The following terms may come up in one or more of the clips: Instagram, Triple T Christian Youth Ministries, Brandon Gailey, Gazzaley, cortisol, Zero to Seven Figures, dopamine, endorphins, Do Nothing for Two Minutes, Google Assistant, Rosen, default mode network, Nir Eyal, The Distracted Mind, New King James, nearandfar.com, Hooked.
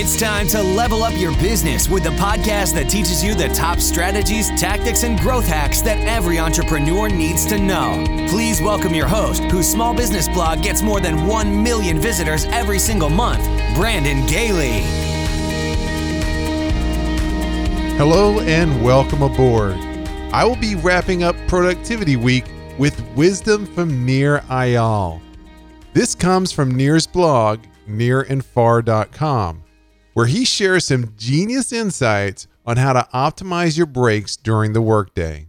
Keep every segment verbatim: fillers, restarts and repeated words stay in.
It's time to level up your business with the podcast that teaches you the top strategies, tactics, and growth hacks that every entrepreneur needs to know. Please welcome your host, whose small business blog gets more than one million visitors every single month, Brandon Gailey. Hello and welcome aboard. I will be wrapping up Productivity Week with wisdom from Nir Eyal. This comes from Nir's blog, near and far dot com, where he shares some genius insights on how to optimize your breaks during the workday.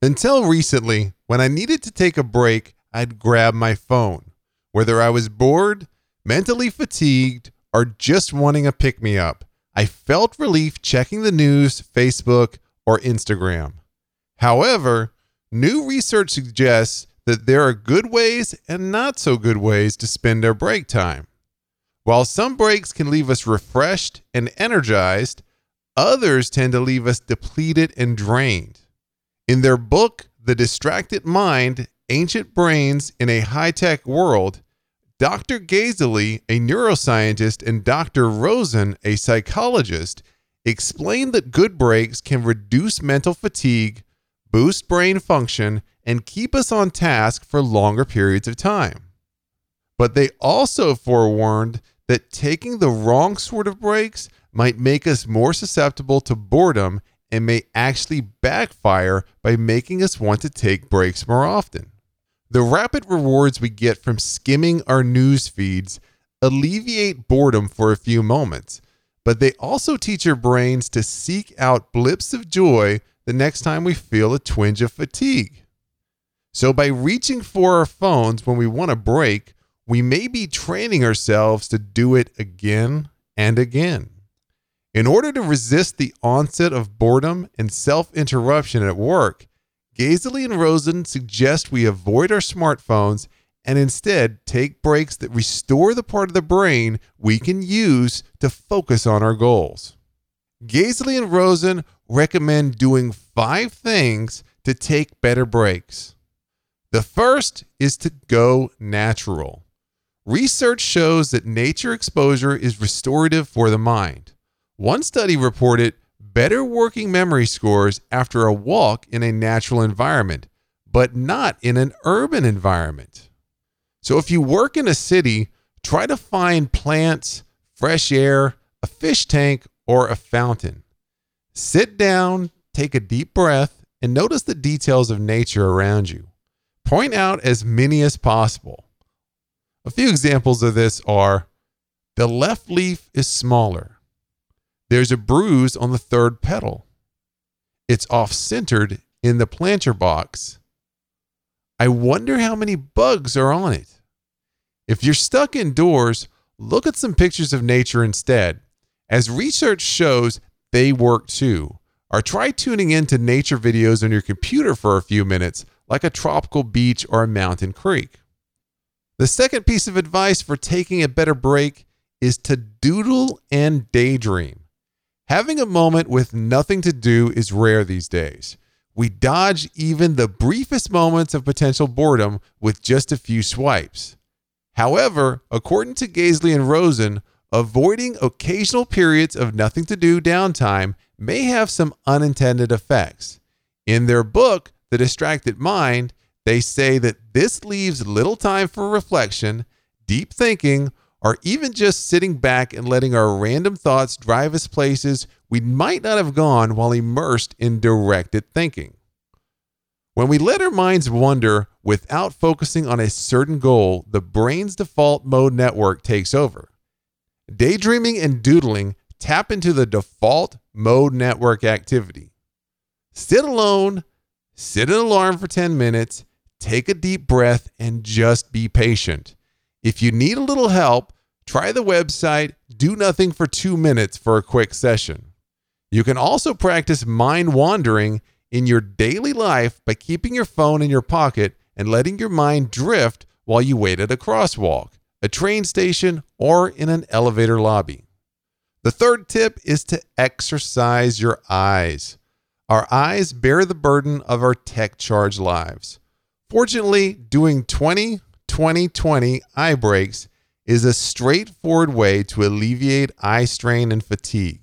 Until recently, when I needed to take a break, I'd grab my phone, whether I was bored, mentally fatigued, or just wanting a pick-me-up. I felt relief checking the news, Facebook, or Instagram. However, new research suggests that there are good ways and not so good ways to spend our break time. While some breaks can leave us refreshed and energized, others tend to leave us depleted and drained. In their book, The Distracted Mind, Ancient Brains in a High-Tech World, Doctor Gazzaley, a neuroscientist, and Doctor Rosen, a psychologist, explained that good breaks can reduce mental fatigue, boost brain function, and keep us on task for longer periods of time. But they also forewarned that taking the wrong sort of breaks might make us more susceptible to boredom and may actually backfire by making us want to take breaks more often. The rapid rewards we get from skimming our news feeds alleviate boredom for a few moments, but they also teach our brains to seek out blips of joy the next time we feel a twinge of fatigue. So by reaching for our phones when we want a break, we may be training ourselves to do it again and again. In order to resist the onset of boredom and self-interruption at work, Gazzaley and Rosen suggest we avoid our smartphones and instead take breaks that restore the part of the brain we can use to focus on our goals. Gazzaley and Rosen recommend doing five things to take better breaks. The first is to go natural. Research shows that nature exposure is restorative for the mind. One study reported better working memory scores after a walk in a natural environment, but not in an urban environment. So if you work in a city, try to find plants, fresh air, a fish tank, or a fountain. Sit down, take a deep breath, and notice the details of nature around you. Point out as many as possible. A few examples of this are: the left leaf is smaller. There's a bruise on the third petal. It's off-centered in the planter box. I wonder how many bugs are on it. If you're stuck indoors, look at some pictures of nature instead, as research shows they work too. Or try tuning into nature videos on your computer for a few minutes, like a tropical beach or a mountain creek. The second piece of advice for taking a better break is to doodle and daydream. Having a moment with nothing to do is rare these days. We dodge even the briefest moments of potential boredom with just a few swipes. However, according to Gazzaley and Rosen, avoiding occasional periods of nothing to do downtime may have some unintended effects. In their book, The Distracted Mind, they say that this leaves little time for reflection, deep thinking, or even just sitting back and letting our random thoughts drive us places we might not have gone while immersed in directed thinking. When we let our minds wander without focusing on a certain goal, the brain's default mode network takes over. Daydreaming and doodling tap into the default mode network activity. Sit alone, set an alarm for ten minutes, take a deep breath, and just be patient. If you need a little help, try the website Do Nothing for Two Minutes for a quick session. You can also practice mind wandering in your daily life by keeping your phone in your pocket and letting your mind drift while you wait at a crosswalk, a train station, or in an elevator lobby. The third tip is to exercise your eyes. Our eyes bear the burden of our tech-charged lives. Fortunately, doing twenty, twenty, twenty eye breaks is a straightforward way to alleviate eye strain and fatigue.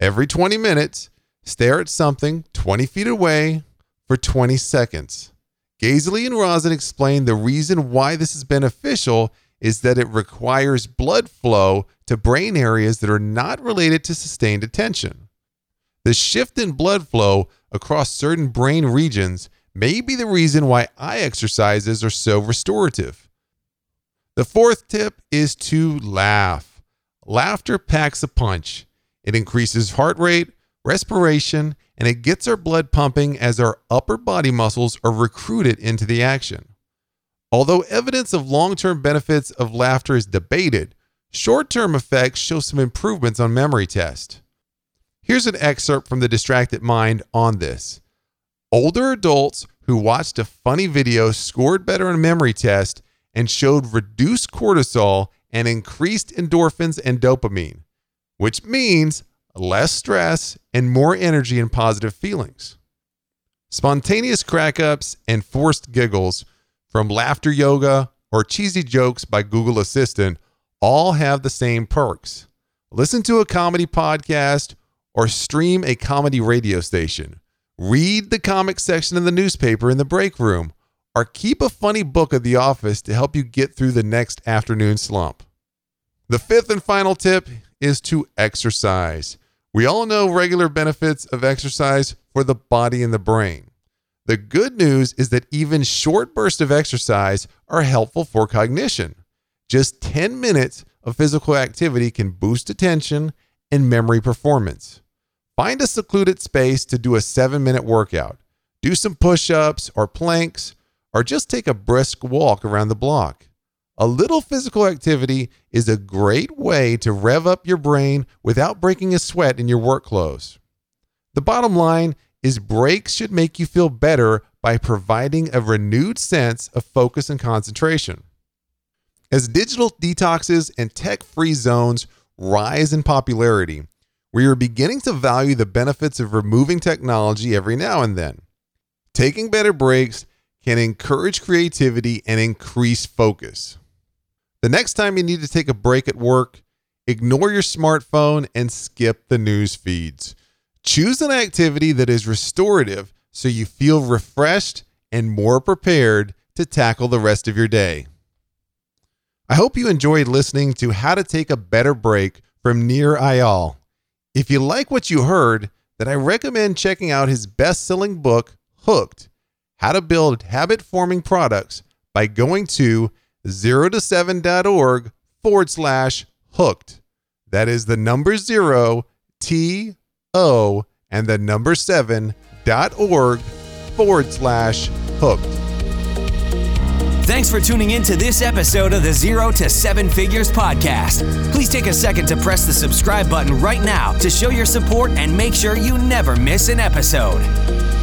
Every twenty minutes, stare at something twenty feet away for twenty seconds. Gazzaley and Rosen explain the reason why this is beneficial is that it requires blood flow to brain areas that are not related to sustained attention. The shift in blood flow across certain brain regions may be the reason why eye exercises are so restorative. The fourth tip is to laugh. Laughter packs a punch. It increases heart rate, respiration, and it gets our blood pumping as our upper body muscles are recruited into the action. Although evidence of long-term benefits of laughter is debated, short-term effects show some improvements on memory tests. Here's an excerpt from The Distracted Mind on this. Older adults who watched a funny video scored better on memory tests and showed reduced cortisol and increased endorphins and dopamine, which means less stress and more energy and positive feelings. Spontaneous crack-ups and forced giggles from laughter yoga or cheesy jokes by Google Assistant all have the same perks. Listen to a comedy podcast or stream a comedy radio station. Read the comic section of the newspaper in the break room, or keep a funny book at the office to help you get through the next afternoon slump. The fifth and final tip is to exercise. We all know regular benefits of exercise for the body and the brain. The good news is that even short bursts of exercise are helpful for cognition. Just ten minutes of physical activity can boost attention and memory performance. Find a secluded space to do a seven minute workout. Do some push-ups or planks, or just take a brisk walk around the block. A little physical activity is a great way to rev up your brain without breaking a sweat in your work clothes. The bottom line is breaks should make you feel better by providing a renewed sense of focus and concentration. As digital detoxes and tech-free zones rise in popularity, we are beginning to value the benefits of removing technology every now and then. Taking better breaks can encourage creativity and increase focus. The next time you need to take a break at work, ignore your smartphone and skip the news feeds. Choose an activity that is restorative so you feel refreshed and more prepared to tackle the rest of your day. I hope you enjoyed listening to How to Take a Better Break from Nir Eyal. If you like what you heard, then I recommend checking out his best-selling book, Hooked, How to Build Habit-Forming Products, by going to zero to seven dot org forward slash hooked. That is the number zero, T, O and the number seven dot org forward slash hooked. Thanks for tuning in to this episode of the Zero to Seven Figures podcast. Please take a second to press the subscribe button right now to show your support and make sure you never miss an episode.